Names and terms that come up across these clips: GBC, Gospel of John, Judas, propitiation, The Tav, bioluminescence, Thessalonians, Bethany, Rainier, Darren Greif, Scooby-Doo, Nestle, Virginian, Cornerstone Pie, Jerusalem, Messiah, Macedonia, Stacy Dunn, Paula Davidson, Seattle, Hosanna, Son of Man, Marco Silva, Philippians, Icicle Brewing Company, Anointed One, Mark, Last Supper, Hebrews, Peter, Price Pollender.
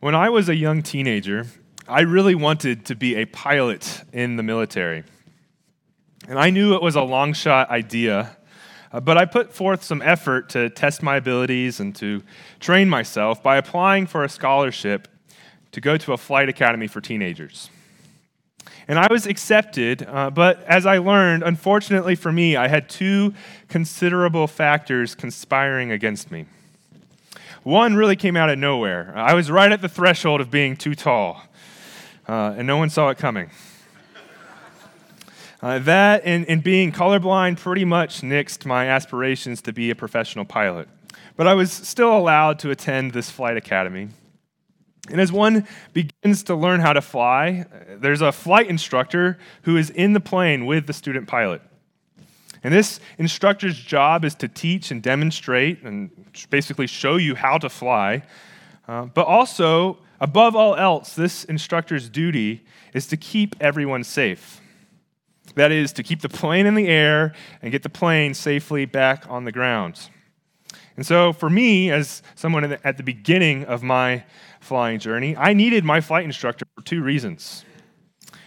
When I was a young teenager, I really wanted to be a pilot in the military. And I knew it was a long shot idea, but I put forth some effort to test my abilities and to train myself by applying for a scholarship to go to a flight academy for teenagers. And I was accepted, but as I learned, unfortunately for me, I had two considerable factors conspiring against me. One really came out of nowhere. I was right at the threshold of being too tall, and no one saw it coming. That and being colorblind pretty much nixed my aspirations to be a professional pilot. But I was still allowed to attend this flight academy. And as one begins to learn how to fly, there's a flight instructor who is in the plane with the student pilot. And this instructor's job is to teach and demonstrate and basically show you how to fly. But also, above all else, this instructor's duty is to keep everyone safe. That is, to keep the plane in the air and get the plane safely back on the ground. And so for me, as someone at the beginning of my flying journey, I needed my flight instructor for two reasons.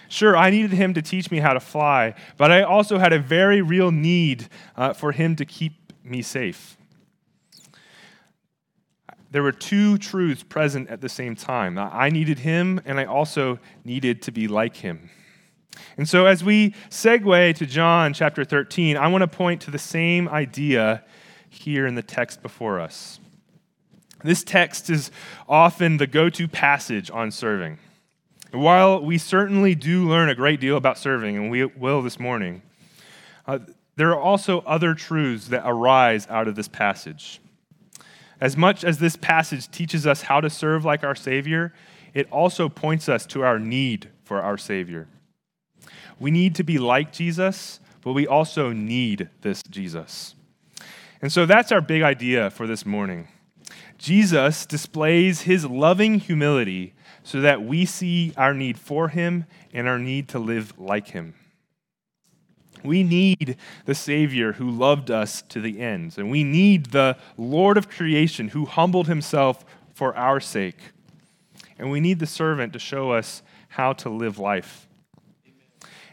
Sure, I needed him to teach me how to fly, but I also had a very real need for him to keep me safe. There were two truths present at the same time. I needed him, and I also needed to be like him. And so as we segue to John chapter 13, I want to point to the same idea here in the text before us. This text is often the go-to passage on serving. While we certainly do learn a great deal about serving, and we will this morning, there are also other truths that arise out of this passage. As much as this passage teaches us how to serve like our Savior, it also points us to our need for our Savior. We need to be like Jesus, but we also need this Jesus. And so that's our big idea for this morning. Jesus displays his loving humility so that we see our need for him and our need to live like him. We need the Savior who loved us to the end, and we need the Lord of creation who humbled himself for our sake. And we need the servant to show us how to live life.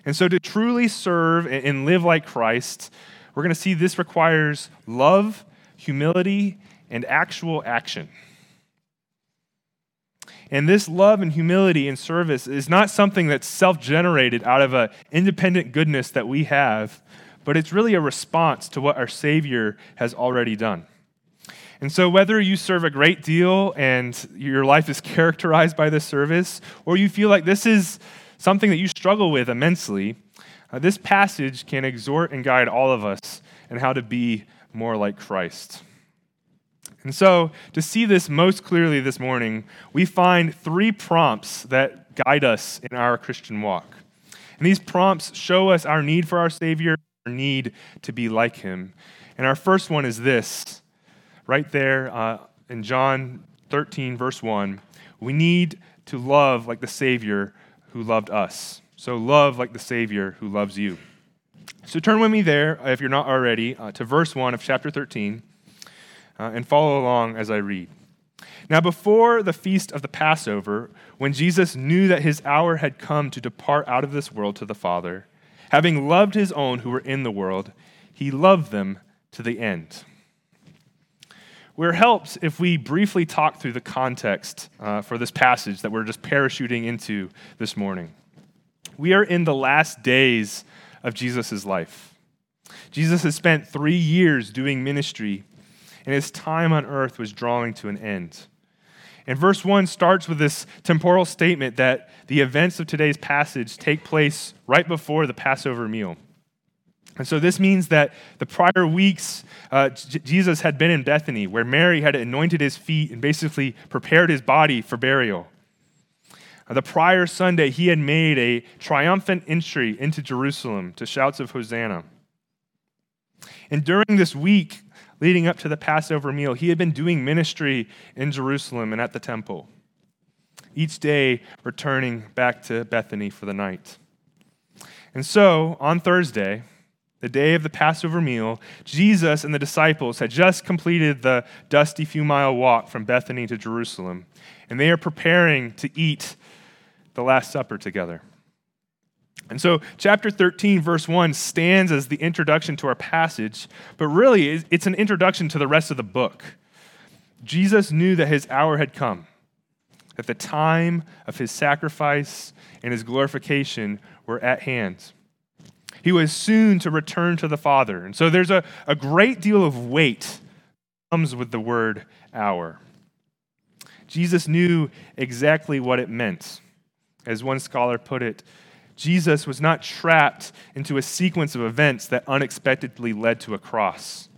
And so to truly serve and live like Christ, we're going to see this requires love, humility, and actual action. And this love and humility and service is not something that's self-generated out of an independent goodness that we have, but it's really a response to what our Savior has already done. And so whether you serve a great deal and your life is characterized by this service, or you feel like this is something that you struggle with immensely, this passage can exhort and guide all of us in how to be more like Christ. And so, to see this most clearly this morning, we find three prompts that guide us in our Christian walk. And these prompts show us our need for our Savior, our need to be like him. And our first one is this, right there in John 13, verse 1. We need to love like the Savior who loved us. So love like the Savior who loves you. So turn with me there, if you're not already, to verse 1 of chapter 13, and follow along as I read. Now before the feast of the Passover, when Jesus knew that his hour had come to depart out of this world to the Father, having loved his own who were in the world, he loved them to the end. We're helped if we briefly talk through the context for this passage that we're just parachuting into this morning. We are in the last days of Jesus' life. Jesus has spent 3 years doing ministry, and his time on earth was drawing to an end. And verse 1 starts with this temporal statement that the events of today's passage take place right before the Passover meal. And so this means that the prior weeks, Jesus had been in Bethany, where Mary had anointed his feet and basically prepared his body for burial. The prior Sunday, he had made a triumphant entry into Jerusalem to shouts of Hosanna. And during this week leading up to the Passover meal, he had been doing ministry in Jerusalem and at the temple, each day returning back to Bethany for the night. And so on Thursday, The day of the Passover meal, Jesus and the disciples had just completed the dusty few-mile walk from Bethany to Jerusalem, and they are preparing to eat the Last Supper together. And so chapter 13, verse 1 stands as the introduction to our passage, but really it's an introduction to the rest of the book. Jesus knew that his hour had come, that the time of his sacrifice and his glorification were at hand. He was soon to return to the Father. And so there's a great deal of weight that comes with the word hour. Jesus knew exactly what it meant. As one scholar put it, Jesus was not trapped into a sequence of events that unexpectedly led to a cross.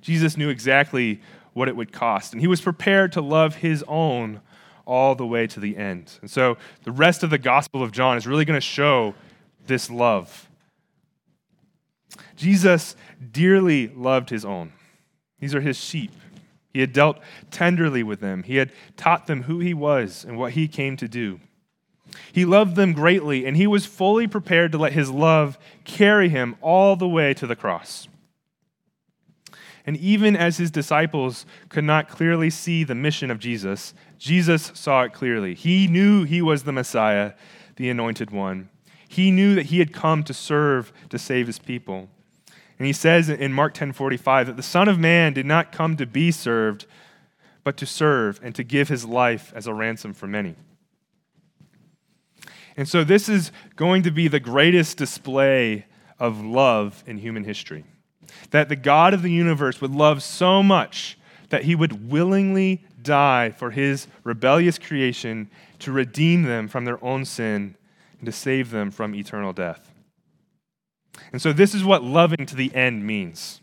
Jesus knew exactly what it would cost, and he was prepared to love his own all the way to the end. And so the rest of the Gospel of John is really going to show this love. Jesus dearly loved his own. These are his sheep. He had dealt tenderly with them. He had taught them who he was and what he came to do. He loved them greatly, and he was fully prepared to let his love carry him all the way to the cross. And even as his disciples could not clearly see the mission of Jesus, Jesus saw it clearly. He knew he was the Messiah, the Anointed One. He knew that he had come to serve, to save his people. And he says in Mark 10:45 that the Son of Man did not come to be served, but to serve and to give his life as a ransom for many. And so this is going to be the greatest display of love in human history, that the God of the universe would love so much that he would willingly die for his rebellious creation to redeem them from their own sin and to save them from eternal death. And so this is what loving to the end means.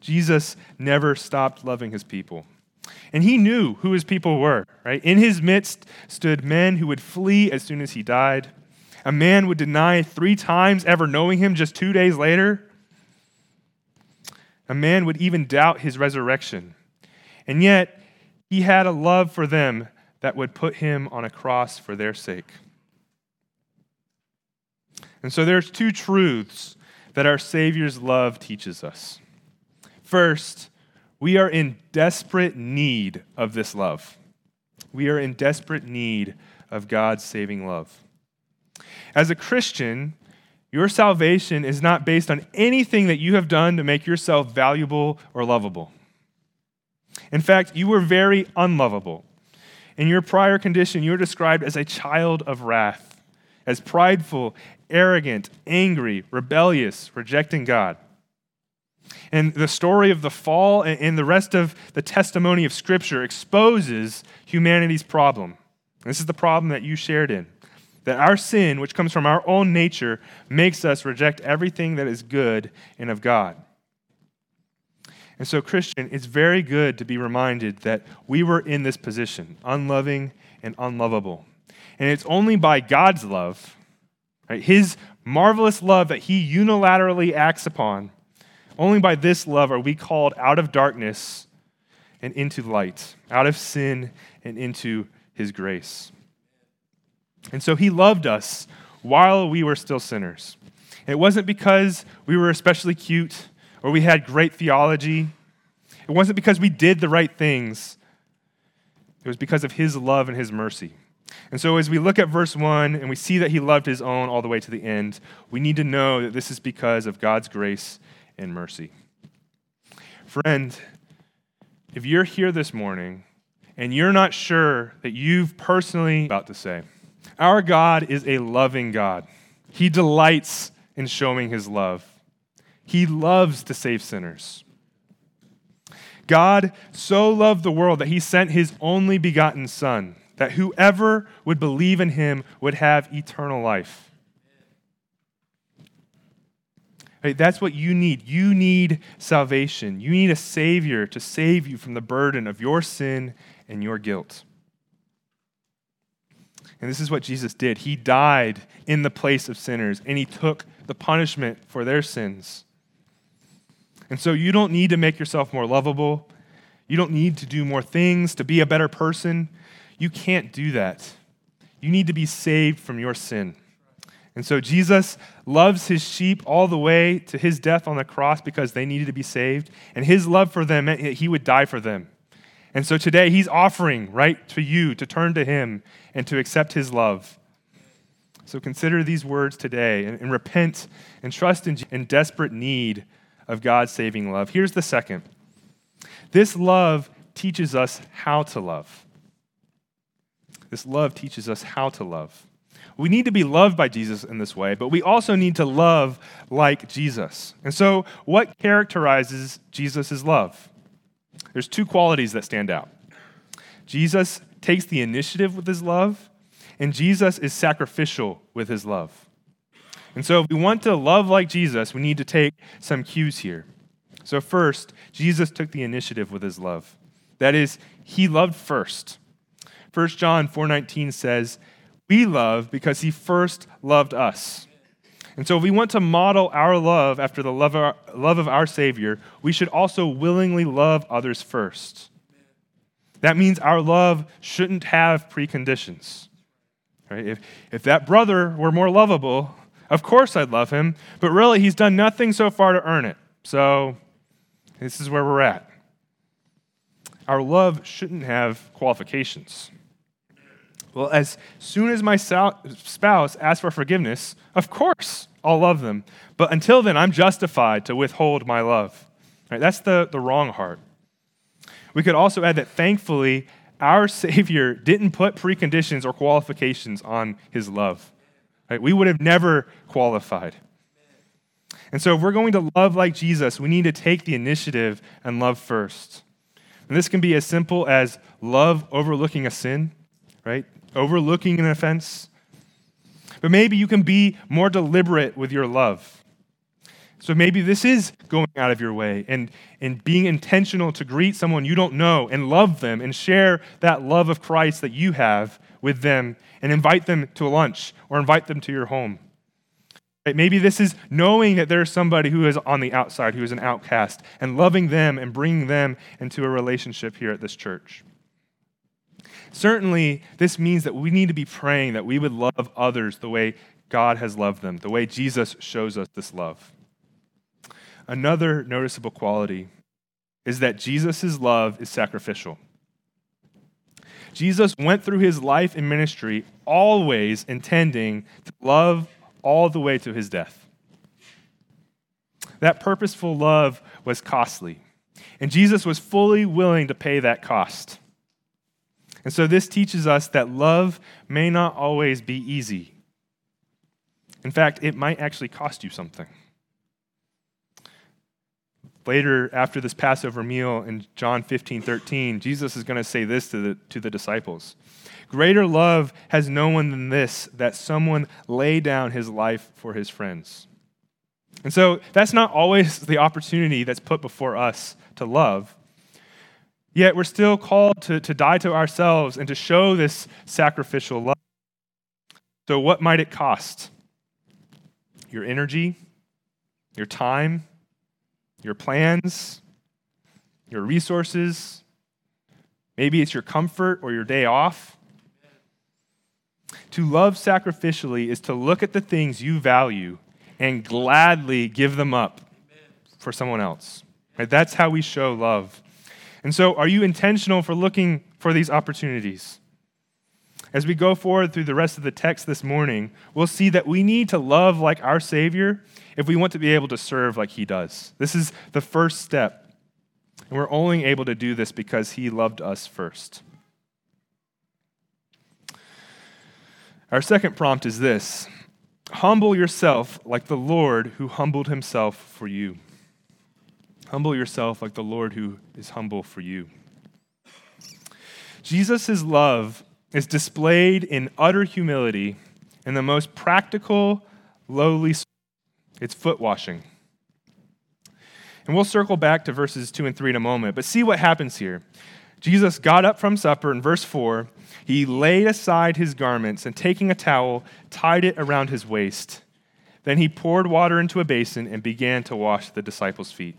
Jesus never stopped loving his people. And he knew who his people were, right? In his midst stood men who would flee as soon as he died. A man would deny 3 times ever knowing him just 2 days later. A man would even doubt his resurrection. And yet, he had a love for them that would put him on a cross for their sake. And so there's 2 truths that our Savior's love teaches us. First, we are in desperate need of this love. We are in desperate need of God's saving love. As a Christian, your salvation is not based on anything that you have done to make yourself valuable or lovable. In fact, you were very unlovable. In your prior condition, you were described as a child of wrath, as prideful, arrogant, angry, rebellious, rejecting God. And the story of the fall and the rest of the testimony of Scripture exposes humanity's problem. This is the problem that you shared in, that our sin, which comes from our own nature, makes us reject everything that is good and of God. And so, Christian, it's very good to be reminded that we were in this position, unloving and unlovable. And it's only by God's love, right, his marvelous love that he unilaterally acts upon, only by this love are we called out of darkness and into light, out of sin and into his grace. And so he loved us while we were still sinners. It wasn't because we were especially cute or we had great theology. It wasn't because we did the right things. It was because of his love and his mercy. And so as we look at verse 1 and we see that he loved his own all the way to the end, we need to know that this is because of God's grace and mercy. Friend, if you're here this morning and you're not sure that you've personally about to say, our God is a loving God. He delights in showing his love. He loves to save sinners. God so loved the world that he sent his only begotten Son, that whoever would believe in him would have eternal life. Right, that's what you need. You need salvation. You need a Savior to save you from the burden of your sin and your guilt. And this is what Jesus did. He died in the place of sinners, and he took the punishment for their sins. And so you don't need to make yourself more lovable. You don't need to do more things to be a better person. You can't do that. You need to be saved from your sin. And so Jesus loves his sheep all the way to his death on the cross because they needed to be saved. And his love for them meant he would die for them. And so today he's offering, right, to you to turn to him and to accept his love. So consider these words today and repent and trust in desperate need of God's saving love. Here's the second. This love teaches us how to love. This love teaches us how to love. We need to be loved by Jesus in this way, but we also need to love like Jesus. And so what characterizes Jesus' love? There's two qualities that stand out. Jesus takes the initiative with his love, and Jesus is sacrificial with his love. And so if we want to love like Jesus, we need to take some cues here. So first, Jesus took the initiative with his love. That is, he loved first. 1 John 4:19 says, "We love because he first loved us." And so if we want to model our love after the love of our Savior, we should also willingly love others first. That means our love shouldn't have preconditions. Right? If that brother were more lovable, of course I'd love him, but really he's done nothing so far to earn it. So this is where we're at. Our love shouldn't have qualifications. Well, as soon as my spouse asks for forgiveness, of course I'll love them. But until then, I'm justified to withhold my love. Right? That's the wrong heart. We could also add that thankfully, our Savior didn't put preconditions or qualifications on his love. Right? We would have never qualified. And so if we're going to love like Jesus, we need to take the initiative and love first. And this can be as simple as love overlooking a sin, right? Overlooking an offense. But maybe you can be more deliberate with your love. So maybe this is going out of your way and being intentional to greet someone you don't know and love them and share that love of Christ that you have with them and invite them to a lunch or invite them to your home. Right? Maybe this is knowing that there's somebody who is on the outside, who is an outcast, and loving them and bringing them into a relationship here at this church. Certainly, this means that we need to be praying that we would love others the way God has loved them, the way Jesus shows us this love. Another noticeable quality is that Jesus' love is sacrificial. Jesus went through his life and ministry always intending to love all the way to his death. That purposeful love was costly, and Jesus was fully willing to pay that cost. And so this teaches us that love may not always be easy. In fact, it might actually cost you something. Later, after this Passover meal in John 15:13, Jesus is going to say this to the disciples. "Greater love has no one than this, that someone lay down his life for his friends." And so that's not always the opportunity that's put before us to love. Yet we're still called to die to ourselves and to show this sacrificial love. So what might it cost? Your energy, your time, your plans, your resources. Maybe it's your comfort or your day off. To love sacrificially is to look at the things you value and gladly give them up for someone else. Right? That's how we show love. And so are you intentional for looking for these opportunities? As we go forward through the rest of the text this morning, we'll see that we need to love like our Savior if we want to be able to serve like he does. This is the first step. And we're only able to do this because he loved us first. Our second prompt is this: humble yourself like the Lord who humbled himself for you. Humble yourself like the Lord who is humble for you. Jesus' love is displayed in utter humility in the most practical, lowly service. It's foot washing. And we'll circle back to verses 2 and 3 in a moment, but see what happens here. Jesus got up from supper in verse 4. He laid aside his garments and taking a towel, tied it around his waist. Then he poured water into a basin and began to wash the disciples' feet.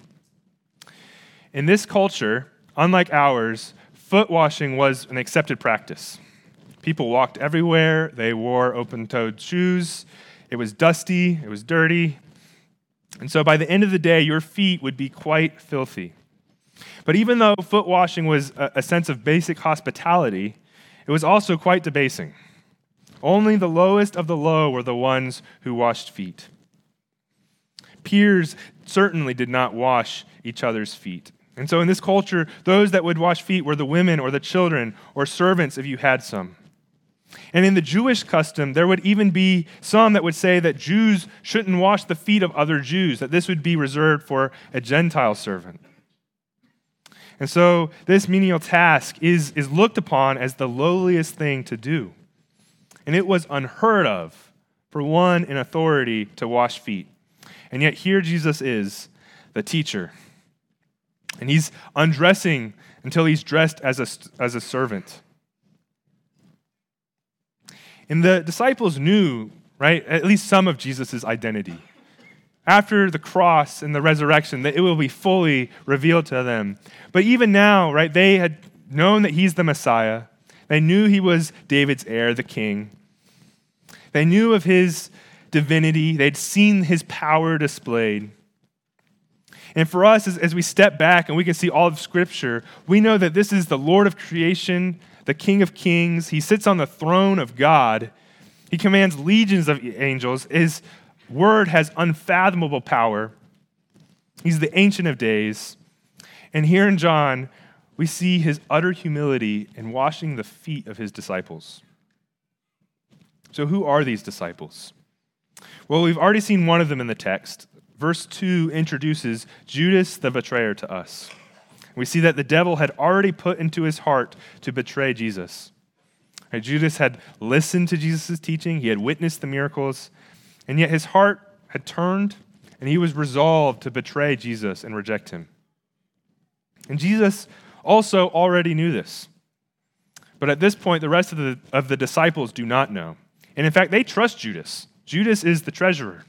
In this culture, unlike ours, foot washing was an accepted practice. People walked everywhere. They wore open-toed shoes. It was dusty, it was dirty, and so by the end of the day, your feet would be quite filthy. But even though foot washing was a sense of basic hospitality, it was also quite debasing. Only the lowest of the low were the ones who washed feet. Peers certainly did not wash each other's feet. And so in this culture, those that would wash feet were the women or the children or servants if you had some. And in the Jewish custom, there would even be some that would say that Jews shouldn't wash the feet of other Jews, that this would be reserved for a Gentile servant. And so this menial task is looked upon as the lowliest thing to do. And it was unheard of for one in authority to wash feet. And yet here Jesus is, the teacher. And he's undressing until he's dressed as a servant. And the disciples knew, right, at least some of Jesus' identity. After the cross and the resurrection, that it will be fully revealed to them. But even now, right, they had known that he's the Messiah. They knew he was David's heir, the king. They knew of his divinity. They'd seen his power displayed. And for us, as we step back and we can see all of Scripture, we know that this is the Lord of creation, the King of kings. He sits on the throne of God. He commands legions of angels. His word has unfathomable power. He's the Ancient of Days. And here in John, we see his utter humility in washing the feet of his disciples. So who are these disciples? Well, we've already seen one of them in the text. Verse 2 introduces Judas the betrayer to us. We see that the devil had already put into his heart to betray Jesus. Right, Judas had listened to Jesus' teaching. He had witnessed the miracles. And yet his heart had turned, and he was resolved to betray Jesus and reject him. And Jesus also already knew this. But at this point, the rest of the disciples do not know. And in fact, they trust Judas. Judas is the treasurer.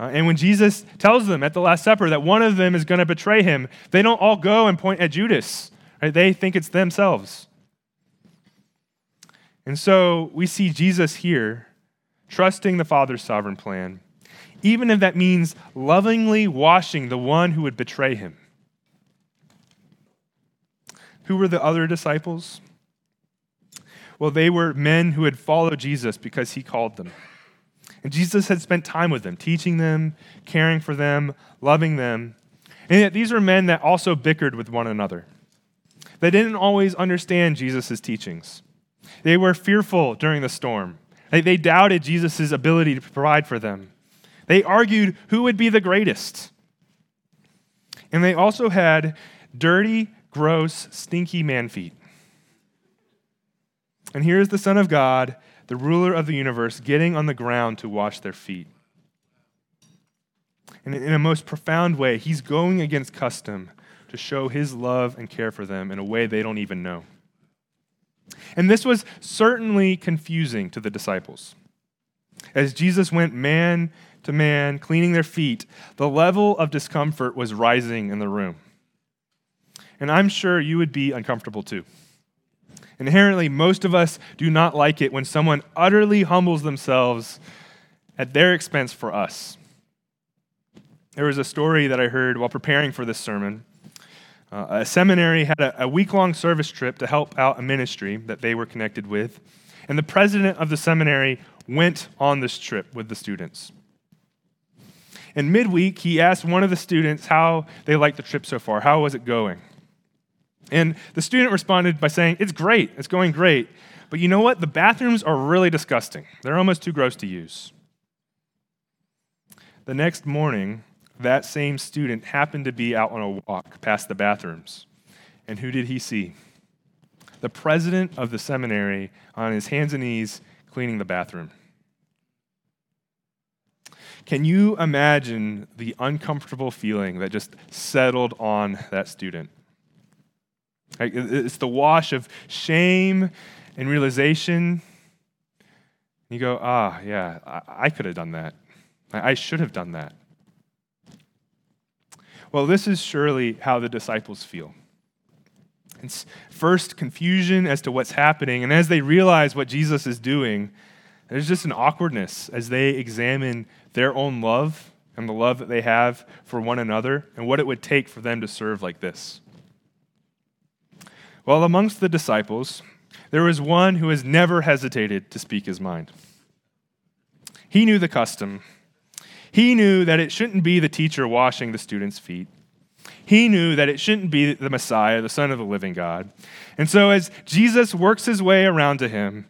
And when Jesus tells them at the Last Supper that one of them is going to betray him, they don't all go and point at Judas. Right? They think it's themselves. And so we see Jesus here trusting the Father's sovereign plan, even if that means lovingly washing the one who would betray him. Who were the other disciples? Well, they were men who had followed Jesus because he called them. And Jesus had spent time with them, teaching them, caring for them, loving them. And yet these were men that also bickered with one another. They didn't always understand Jesus' teachings. They were fearful during the storm. They doubted Jesus' ability to provide for them. They argued who would be the greatest. And they also had dirty, gross, stinky man feet. And here's the Son of God, the ruler of the universe, getting on the ground to wash their feet. And in a most profound way, he's going against custom to show his love and care for them in a way they don't even know. And this was certainly confusing to the disciples. As Jesus went man to man, cleaning their feet, the level of discomfort was rising in the room. And I'm sure you would be uncomfortable too. Inherently, most of us do not like it when someone utterly humbles themselves at their expense for us. There was a story that I heard while preparing for this sermon. A seminary had a week-long service trip to help out a ministry that they were connected with, and the president of the seminary went on this trip with the students. And midweek, he asked one of the students how they liked the trip so far. How was it going? And the student responded by saying, "It's great, it's going great, but you know what? The bathrooms are really disgusting. They're almost too gross to use." The next morning, that same student happened to be out on a walk past the bathrooms. And who did he see? The president of the seminary on his hands and knees cleaning the bathroom. Can you imagine the uncomfortable feeling that just settled on that student? It's the wash of shame and realization. You go, yeah, I could have done that. I should have done that. Well, this is surely how the disciples feel. It's first confusion as to what's happening, and as they realize what Jesus is doing, There's just an awkwardness as they examine their own love and the love that they have for one another and what it would take for them to serve like this. Well, amongst the disciples, there was one who has never hesitated to speak his mind. He knew the custom. He knew that it shouldn't be the teacher washing the students' feet. He knew that it shouldn't be the Messiah, the Son of the living God. And so as Jesus works his way around to him,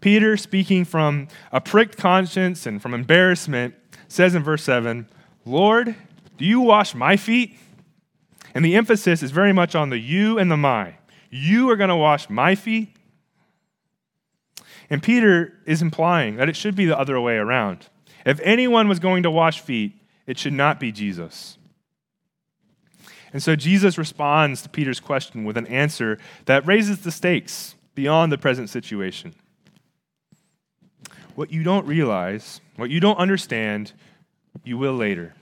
Peter, speaking from a pricked conscience and from embarrassment, says in verse 7, "Lord, do you wash my feet?" And the emphasis is very much on the you and the my. You are going to wash my feet? And Peter is implying that it should be the other way around. If anyone was going to wash feet, it should not be Jesus. And so Jesus responds to Peter's question with an answer that raises the stakes beyond the present situation. What you don't realize, what you don't understand, you will later.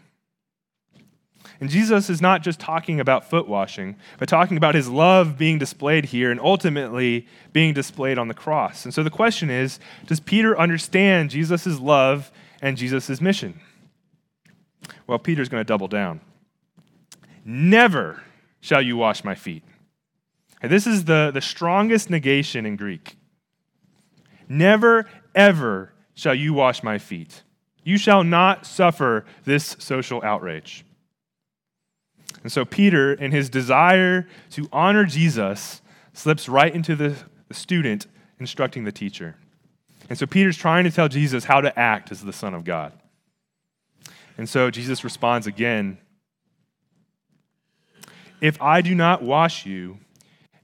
And Jesus is not just talking about foot washing, but talking about his love being displayed here and ultimately being displayed on the cross. And so the question is, does Peter understand Jesus' love and Jesus' mission? Well, Peter's going to double down. Never shall you wash my feet. And this is the strongest negation in Greek. Never, ever shall you wash my feet. You shall not suffer this social outrage. And so Peter, in his desire to honor Jesus, slips right into the student instructing the teacher. And so Peter's trying to tell Jesus how to act as the Son of God. And so Jesus responds again, "If I do not wash you,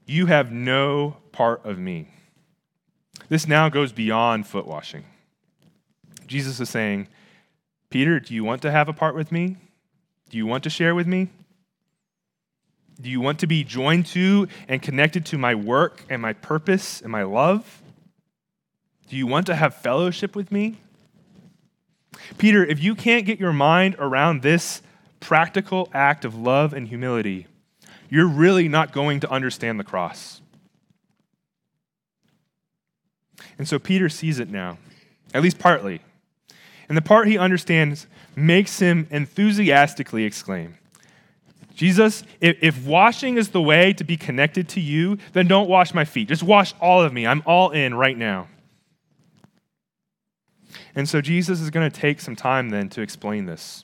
you have no part of me." This now goes beyond foot washing. Jesus is saying, "Peter, do you want to have a part with me? Do you want to share with me? Do you want to be joined to and connected to my work and my purpose and my love? Do you want to have fellowship with me?" Peter, if you can't get your mind around this practical act of love and humility, you're really not going to understand the cross. And so Peter sees it now, at least partly. And the part he understands makes him enthusiastically exclaim, "Jesus, if washing is the way to be connected to you, then don't wash my feet. Just wash all of me. I'm all in right now." And so Jesus is going to take some time then to explain this.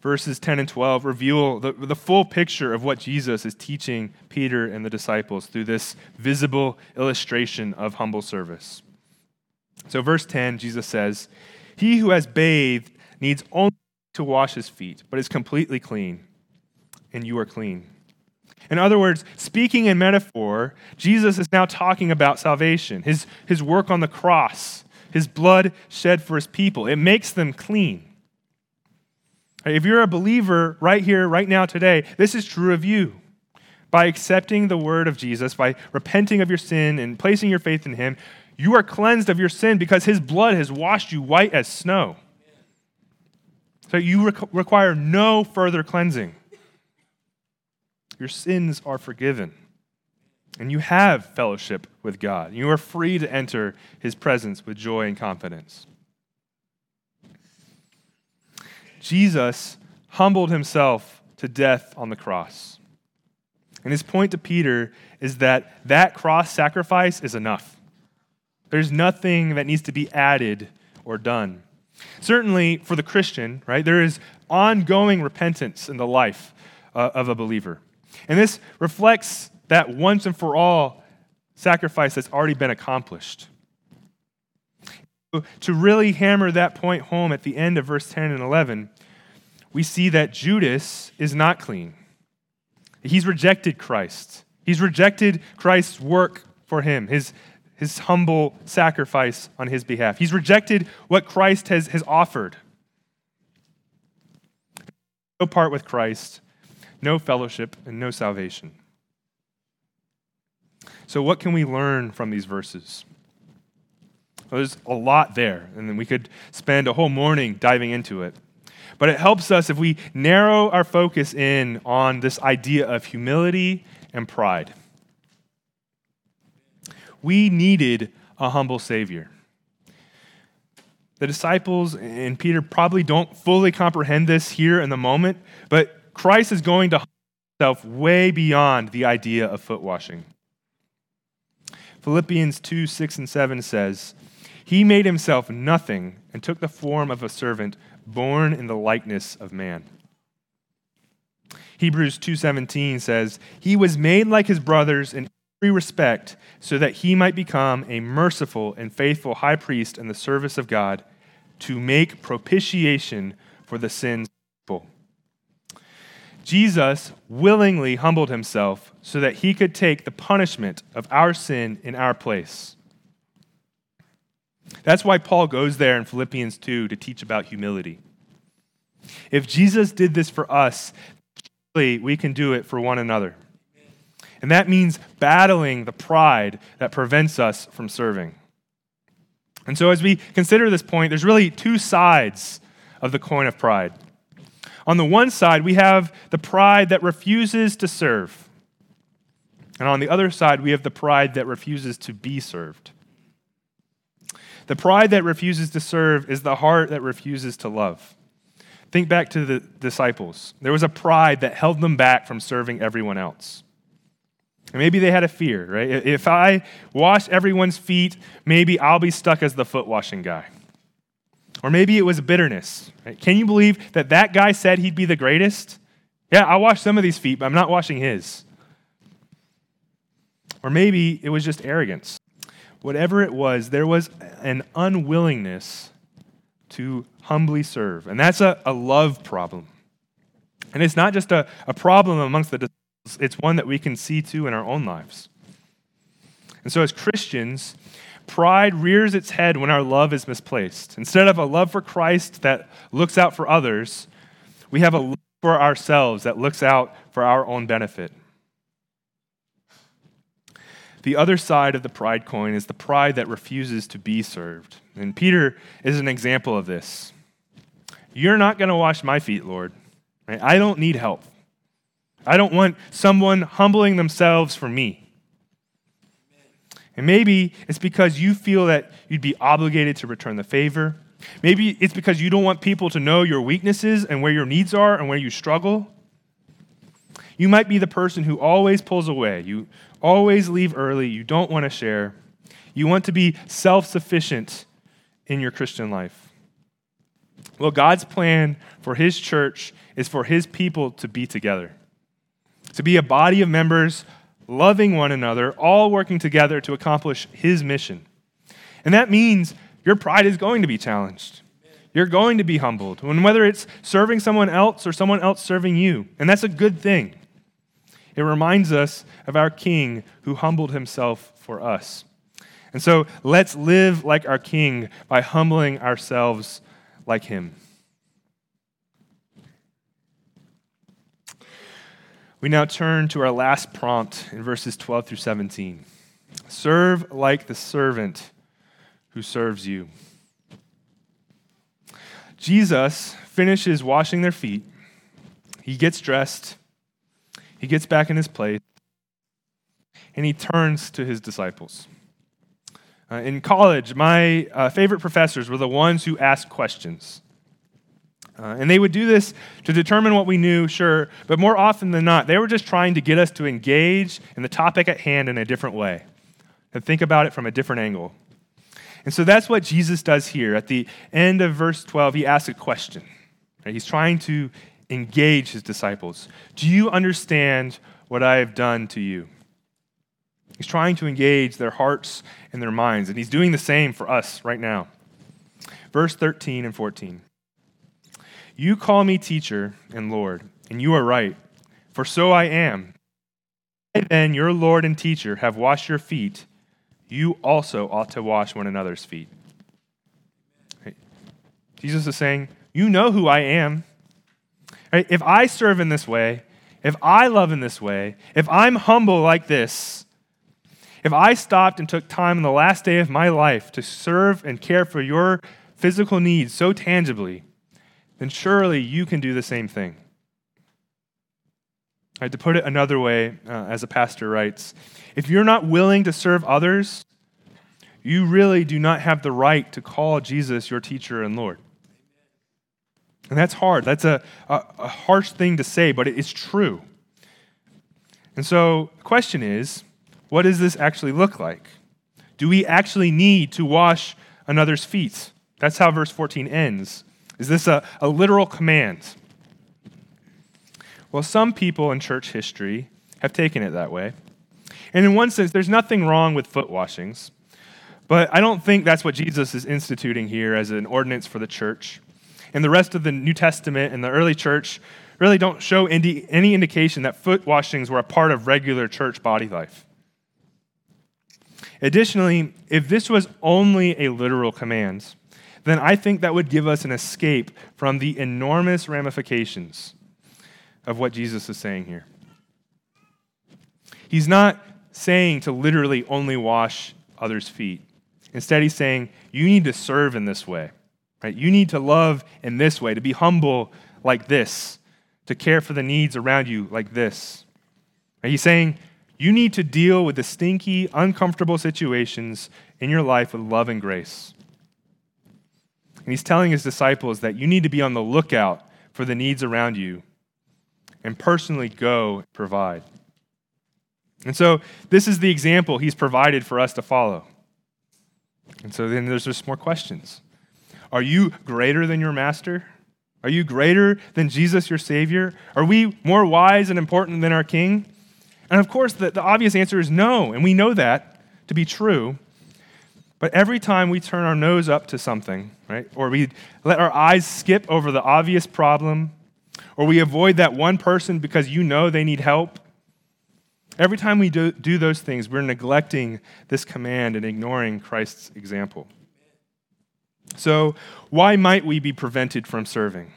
Verses 10 and 12 reveal the full picture of what Jesus is teaching Peter and the disciples through this visible illustration of humble service. So verse 10, Jesus says, "He who has bathed needs only to wash his feet, but is completely clean, and you are clean." In other words, speaking in metaphor, Jesus is now talking about salvation, his work on the cross, his blood shed for his people. It makes them clean. If you're a believer right here, right now, today, this is true of you. By accepting the word of Jesus, by repenting of your sin and placing your faith in him, you are cleansed of your sin because his blood has washed you white as snow. So you require no further cleansing. Your sins are forgiven, and you have fellowship with God. You are free to enter his presence with joy and confidence. Jesus humbled himself to death on the cross. And his point to Peter is that that cross sacrifice is enough. There's nothing that needs to be added or done. Certainly for the Christian, right, there is ongoing repentance in the life of a believer. And this reflects that once and for all sacrifice that's already been accomplished. To really hammer that point home at the end of verse 10 and 11, we see that Judas is not clean. He's rejected Christ. He's rejected Christ's work for him, his humble sacrifice on his behalf. He's rejected what Christ has offered. No part with Christ, no fellowship, and no salvation. So what can we learn from these verses? Well, there's a lot there, and then we could spend a whole morning diving into it. But it helps us if we narrow our focus in on this idea of humility and pride. We needed a humble Savior. The disciples and Peter probably don't fully comprehend this here in the moment, but Christ is going to humble himself way beyond the idea of foot washing. Philippians 2, 6 and 7 says, "He made himself nothing and took the form of a servant, born in the likeness of man." Hebrews 2:17 says, "He was made like his brothers in every respect, so that he might become a merciful and faithful high priest in the service of God, to make propitiation for the sins of people." Jesus willingly humbled himself so that he could take the punishment of our sin in our place. That's why Paul goes there in Philippians 2 to teach about humility. If Jesus did this for us, we can do it for one another. And that means battling the pride that prevents us from serving. And so as we consider this point, there's really two sides of the coin of pride. On the one side, we have the pride that refuses to serve. And on the other side, we have the pride that refuses to be served. The pride that refuses to serve is the heart that refuses to love. Think back to the disciples. There was a pride that held them back from serving everyone else. And maybe they had a fear, right? If I wash everyone's feet, maybe I'll be stuck as the foot washing guy. Or maybe it was bitterness. Right? Can you believe that that guy said he'd be the greatest? Yeah, I wash some of these feet, but I'm not washing his. Or maybe it was just arrogance. Whatever it was, there was an unwillingness to humbly serve. And that's a love problem. And it's not just a problem amongst the disciples, it's one that we can see too in our own lives. And so as Christians, pride rears its head when our love is misplaced. Instead of a love for Christ that looks out for others, we have a love for ourselves that looks out for our own benefit. The other side of the pride coin is the pride that refuses to be served. And Peter is an example of this. You're not going to wash my feet, Lord. Right? I don't need help. I don't want someone humbling themselves for me. And maybe it's because you feel that you'd be obligated to return the favor. Maybe it's because you don't want people to know your weaknesses and where your needs are and where you struggle. You might be the person who always pulls away. You always leave early. You don't want to share. You want to be self-sufficient in your Christian life. Well, God's plan for his church is for his people to be together, to be a body of members, loving one another, all working together to accomplish his mission. And that means your pride is going to be challenged. You're going to be humbled, and whether it's serving someone else or someone else serving you. And that's a good thing. It reminds us of our King who humbled himself for us. And so let's live like our King by humbling ourselves like him. We now turn to our last prompt in verses 12 through 17. Serve like the servant who serves you. Jesus finishes washing their feet. He gets dressed. He gets back in his place, and he turns to his disciples. In college, my favorite professors were the ones who asked questions. And they would do this to determine what we knew, sure, but more often than not, they were just trying to get us to engage in the topic at hand in a different way, to think about it from a different angle. And so that's what Jesus does here. At the end of verse 12, he asks a question. He's trying to engage his disciples. Do you understand what I have done to you? He's trying to engage their hearts and their minds, and he's doing the same for us right now. Verse 13 and 14. You call me teacher and Lord, and you are right, for so I am. I then, your Lord and teacher, have washed your feet. You also ought to wash one another's feet. Right? Jesus is saying, you know who I am. Right? If I serve in this way, if I love in this way, if I'm humble like this, if I stopped and took time on the last day of my life to serve and care for your physical needs so tangibly, then surely you can do the same thing. Right, to put it another way, as a pastor writes, if you're not willing to serve others, you really do not have the right to call Jesus your teacher and Lord. And that's hard. That's a harsh thing to say, but it's true. And so the question is, what does this actually look like? Do we actually need to wash another's feet? That's how verse 14 ends. Is this a literal command? Well, some people in church history have taken it that way. And in one sense, there's nothing wrong with foot washings, but I don't think that's what Jesus is instituting here as an ordinance for the church. And the rest of the New Testament and the early church really don't show any indication that foot washings were a part of regular church body life. Additionally, if this was only a literal command, then I think that would give us an escape from the enormous ramifications of what Jesus is saying here. He's not saying to literally only wash others' feet. Instead, he's saying, you need to serve in this way. Right? You need to love in this way, to be humble like this, to care for the needs around you like this. Right? He's saying, you need to deal with the stinky, uncomfortable situations in your life with love and grace. And he's telling his disciples that you need to be on the lookout for the needs around you and personally go provide. And so this is the example he's provided for us to follow. And so then there's just more questions. Are you greater than your master? Are you greater than Jesus, your Savior? Are we more wise and important than our King? And of course, the obvious answer is no, and we know that to be true. But every time we turn our nose up to something, right, or we let our eyes skip over the obvious problem, or we avoid that one person because you know they need help, every time we do those things, we're neglecting this command and ignoring Christ's example. So why might we be prevented from serving?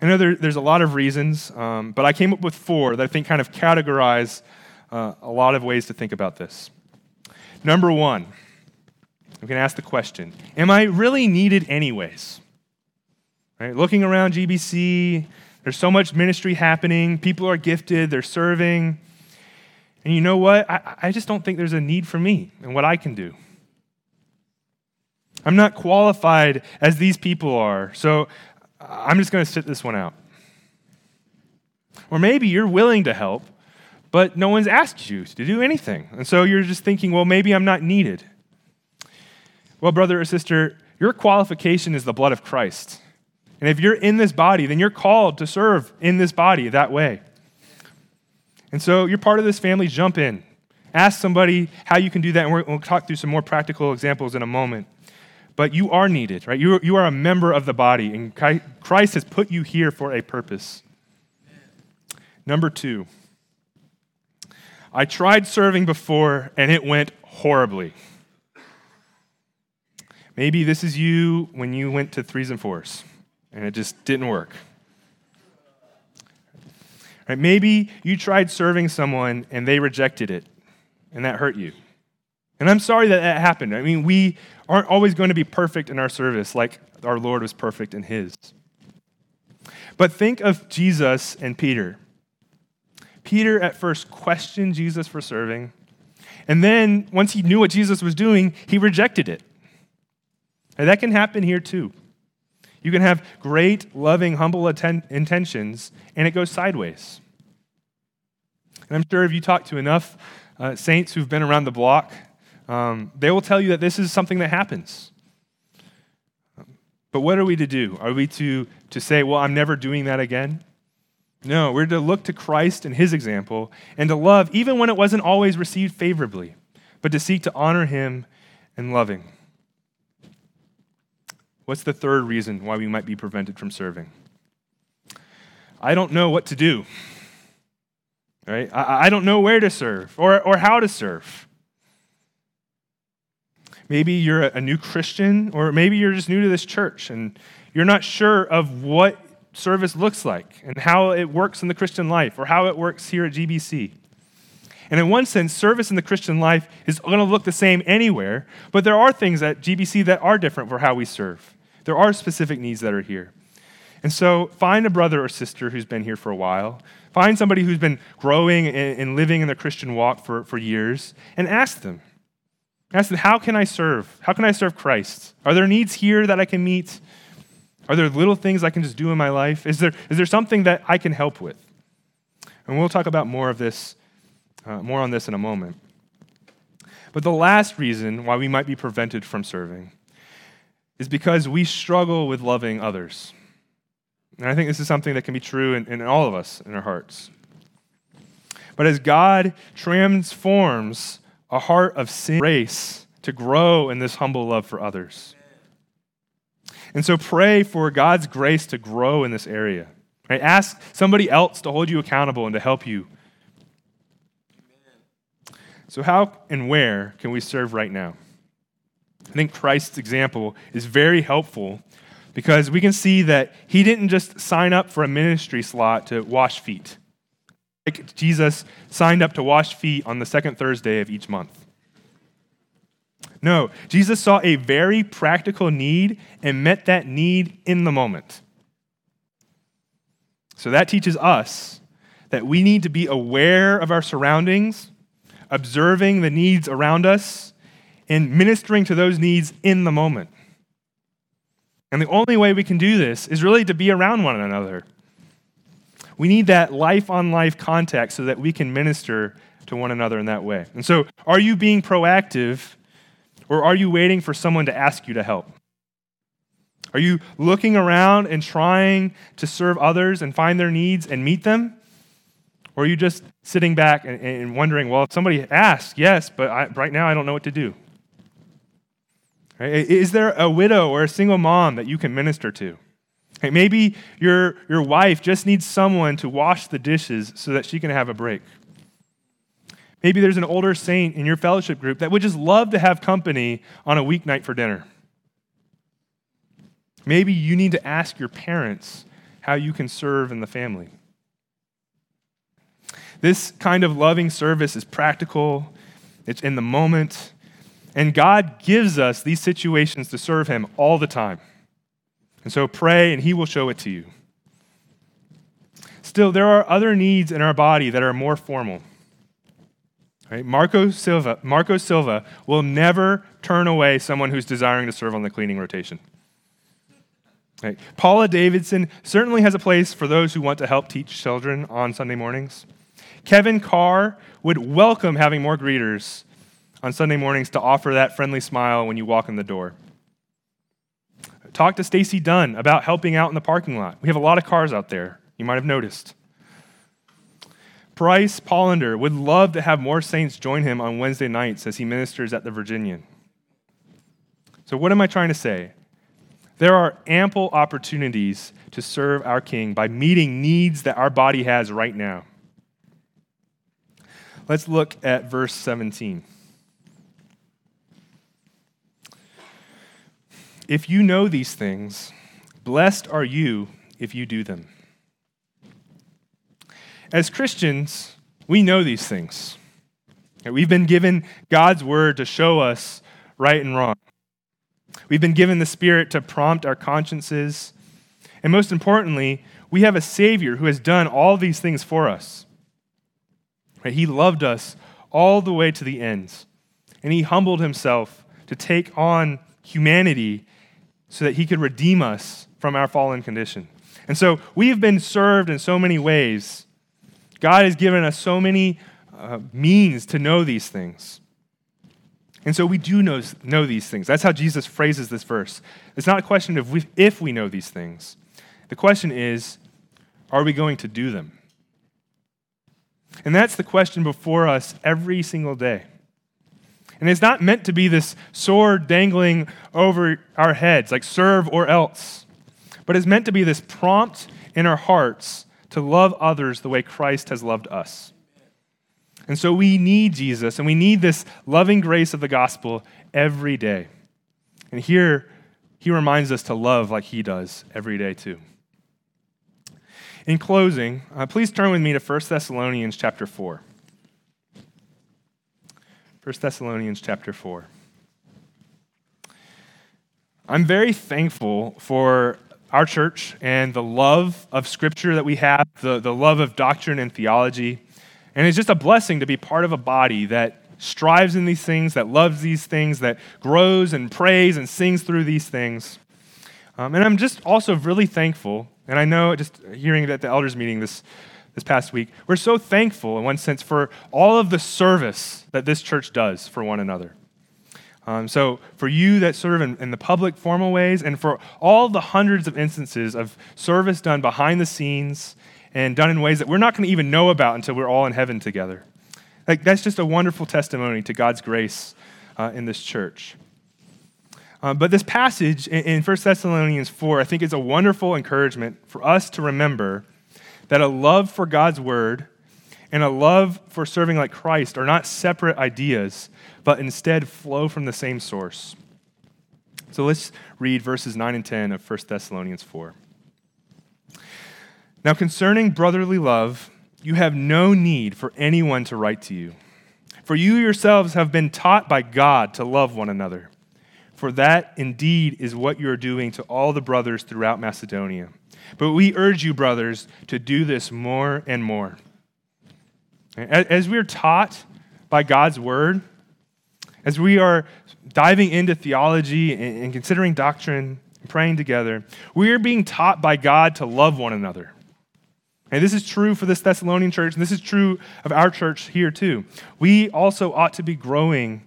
I know there's a lot of reasons, but I came up with four that I think kind of categorize a lot of ways to think about this. Number one, we can ask the question, am I really needed anyways? Right? Looking around GBC, there's so much ministry happening. People are gifted. They're serving. And you know what? I just don't think there's a need for me and what I can do. I'm not qualified as these people are, so I'm just going to sit this one out. Or maybe you're willing to help, but no one's asked you to do anything. And so you're just thinking, well, maybe I'm not needed. Well, brother or sister, your qualification is the blood of Christ. And if you're in this body, then you're called to serve in this body that way. And so you're part of this family, jump in. Ask somebody how you can do that, and we'll talk through some more practical examples in a moment. But you are needed, right? You are a member of the body, and Christ has put you here for a purpose. Number two, I tried serving before, and it went horribly. Maybe this is you when you went to 3s and 4s, and it just didn't work. Right, maybe you tried serving someone and they rejected it, and that hurt you. And I'm sorry that that happened. I mean, we aren't always going to be perfect in our service like our Lord was perfect in his. But think of Jesus and Peter. Peter at first questioned Jesus for serving, and then once he knew what Jesus was doing, he rejected it. And that can happen here too. You can have great, loving, humble intentions, and it goes sideways. And I'm sure if you talk to enough saints who've been around the block, they will tell you that this is something that happens. But what are we to do? Are we to say, well, I'm never doing that again? No, we're to look to Christ and his example and to love, even when it wasn't always received favorably, but to seek to honor him in loving. What's the third reason why we might be prevented from serving? I don't know what to do. Right? I don't know where to serve or how to serve. Maybe you're a new Christian, or maybe you're just new to this church and you're not sure of what service looks like and how it works in the Christian life or how it works here at GBC. And in one sense, service in the Christian life is going to look the same anywhere, but there are things at GBC that are different for how we serve. There are specific needs that are here. And so find a brother or sister who's been here for a while. Find somebody who's been growing and living in their Christian walk for years and ask them, I asked them, how can I serve? How can I serve Christ? Are there needs here that I can meet? Are there little things I can just do in my life? Is there something that I can help with? And we'll talk about more of this, more on this in a moment. But the last reason why we might be prevented from serving is because we struggle with loving others. And I think this is something that can be true in all of us, in our hearts. But as God transforms a heart of sin, grace to grow in this humble love for others. And so pray for God's grace to grow in this area. Right? Ask somebody else to hold you accountable and to help you. So how and where can we serve right now? I think Christ's example is very helpful because we can see that he didn't just sign up for a ministry slot to wash feet. Like Jesus signed up to wash feet on the second Thursday of each month. No, Jesus saw a very practical need and met that need in the moment. So that teaches us that we need to be aware of our surroundings, observing the needs around us, and ministering to those needs in the moment. And the only way we can do this is really to be around one another. We need that life-on-life contact so that we can minister to one another in that way. And so, are you being proactive, or are you waiting for someone to ask you to help? Are you looking around and trying to serve others and find their needs and meet them? Or are you just sitting back and wondering, well, if somebody asks, yes, but right now I don't know what to do? Right? Is there a widow or a single mom that you can minister to? Hey, maybe your wife just needs someone to wash the dishes so that she can have a break. Maybe there's an older saint in your fellowship group that would just love to have company on a weeknight for dinner. Maybe you need to ask your parents how you can serve in the family. This kind of loving service is practical, it's in the moment, and God gives us these situations to serve him all the time. And so pray, and he will show it to you. Still, there are other needs in our body that are more formal. Right? Marco Silva will never turn away someone who's desiring to serve on the cleaning rotation. Right? Paula Davidson certainly has a place for those who want to help teach children on Sunday mornings. Kevin Carr would welcome having more greeters on Sunday mornings to offer that friendly smile when you walk in the door. Talk to Stacy Dunn about helping out in the parking lot. We have a lot of cars out there. You might have noticed. Price Pollender would love to have more saints join him on Wednesday nights as he ministers at the Virginian. So what am I trying to say? There are ample opportunities to serve our King by meeting needs that our body has right now. Let's look at verse 17. If you know these things, blessed are you if you do them. As Christians, we know these things. We've been given God's word to show us right and wrong. We've been given the Spirit to prompt our consciences. And most importantly, we have a Savior who has done all these things for us. He loved us all the way to the end. And he humbled himself to take on humanity so that he could redeem us from our fallen condition. And so we have been served in so many ways. God has given us so many means to know these things. And so we do know these things. That's how Jesus phrases this verse. It's not a question of if we know these things. The question is, are we going to do them? And that's the question before us every single day. And it's not meant to be this sword dangling over our heads, like serve or else. But it's meant to be this prompt in our hearts to love others the way Christ has loved us. And so we need Jesus, and we need this loving grace of the gospel every day. And here, he reminds us to love like he does every day too. In closing, please turn with me to 1 Thessalonians chapter 4. 1 Thessalonians chapter 4. I'm very thankful for our church and the love of Scripture that we have, the love of doctrine and theology. And it's just a blessing to be part of a body that strives in these things, that loves these things, that grows and prays and sings through these things. And I'm just also really thankful, and I know just hearing it at the elders meeting this past week, we're so thankful in one sense for all of the service that this church does for one another. So for you that serve in the public formal ways, and for all the hundreds of instances of service done behind the scenes and done in ways that we're not going to even know about until we're all in heaven together. Like, that's just a wonderful testimony to God's grace in this church. But this passage in 1 Thessalonians 4, I think, is a wonderful encouragement for us to remember that a love for God's word and a love for serving like Christ are not separate ideas, but instead flow from the same source. So let's read verses 9 and 10 of 1 Thessalonians 4. Now concerning brotherly love, you have no need for anyone to write to you, for you yourselves have been taught by God to love one another. For that indeed is what you are doing to all the brothers throughout Macedonia. But we urge you, brothers, to do this more and more. As we are taught by God's word, as we are diving into theology and considering doctrine and praying together, we are being taught by God to love one another. And this is true for this Thessalonian church, and this is true of our church here too. We also ought to be growing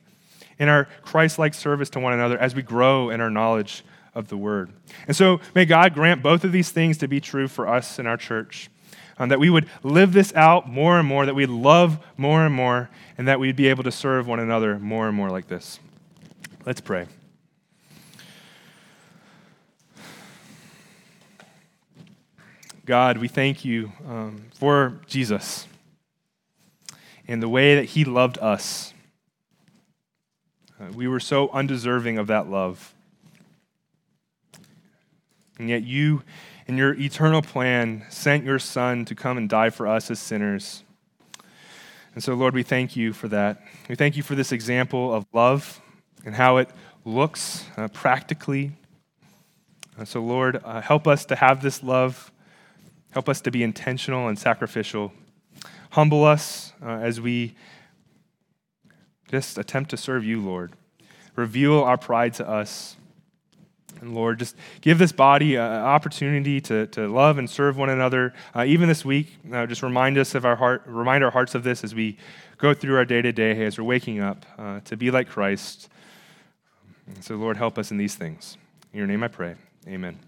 in our Christ-like service to one another as we grow in our knowledge of the word. And so may God grant both of these things to be true for us in our church, that we would live this out more and more, that we'd love more and more, and that we'd be able to serve one another more and more like this. Let's pray. God, we thank you for Jesus and the way that he loved us. We were so undeserving of that love. And yet you, in your eternal plan, sent your Son to come and die for us as sinners. And so, Lord, we thank you for that. We thank you for this example of love and how it looks practically. And so, Lord, help us to have this love. Help us to be intentional and sacrificial. Humble us as we just attempt to serve you, Lord. Reveal our pride to us. And Lord, just give this body an opportunity to love and serve one another. Even this week, just remind our hearts of this as we go through our day-to-day, as we're waking up, to be like Christ. And so Lord, help us in these things. In your name I pray, amen.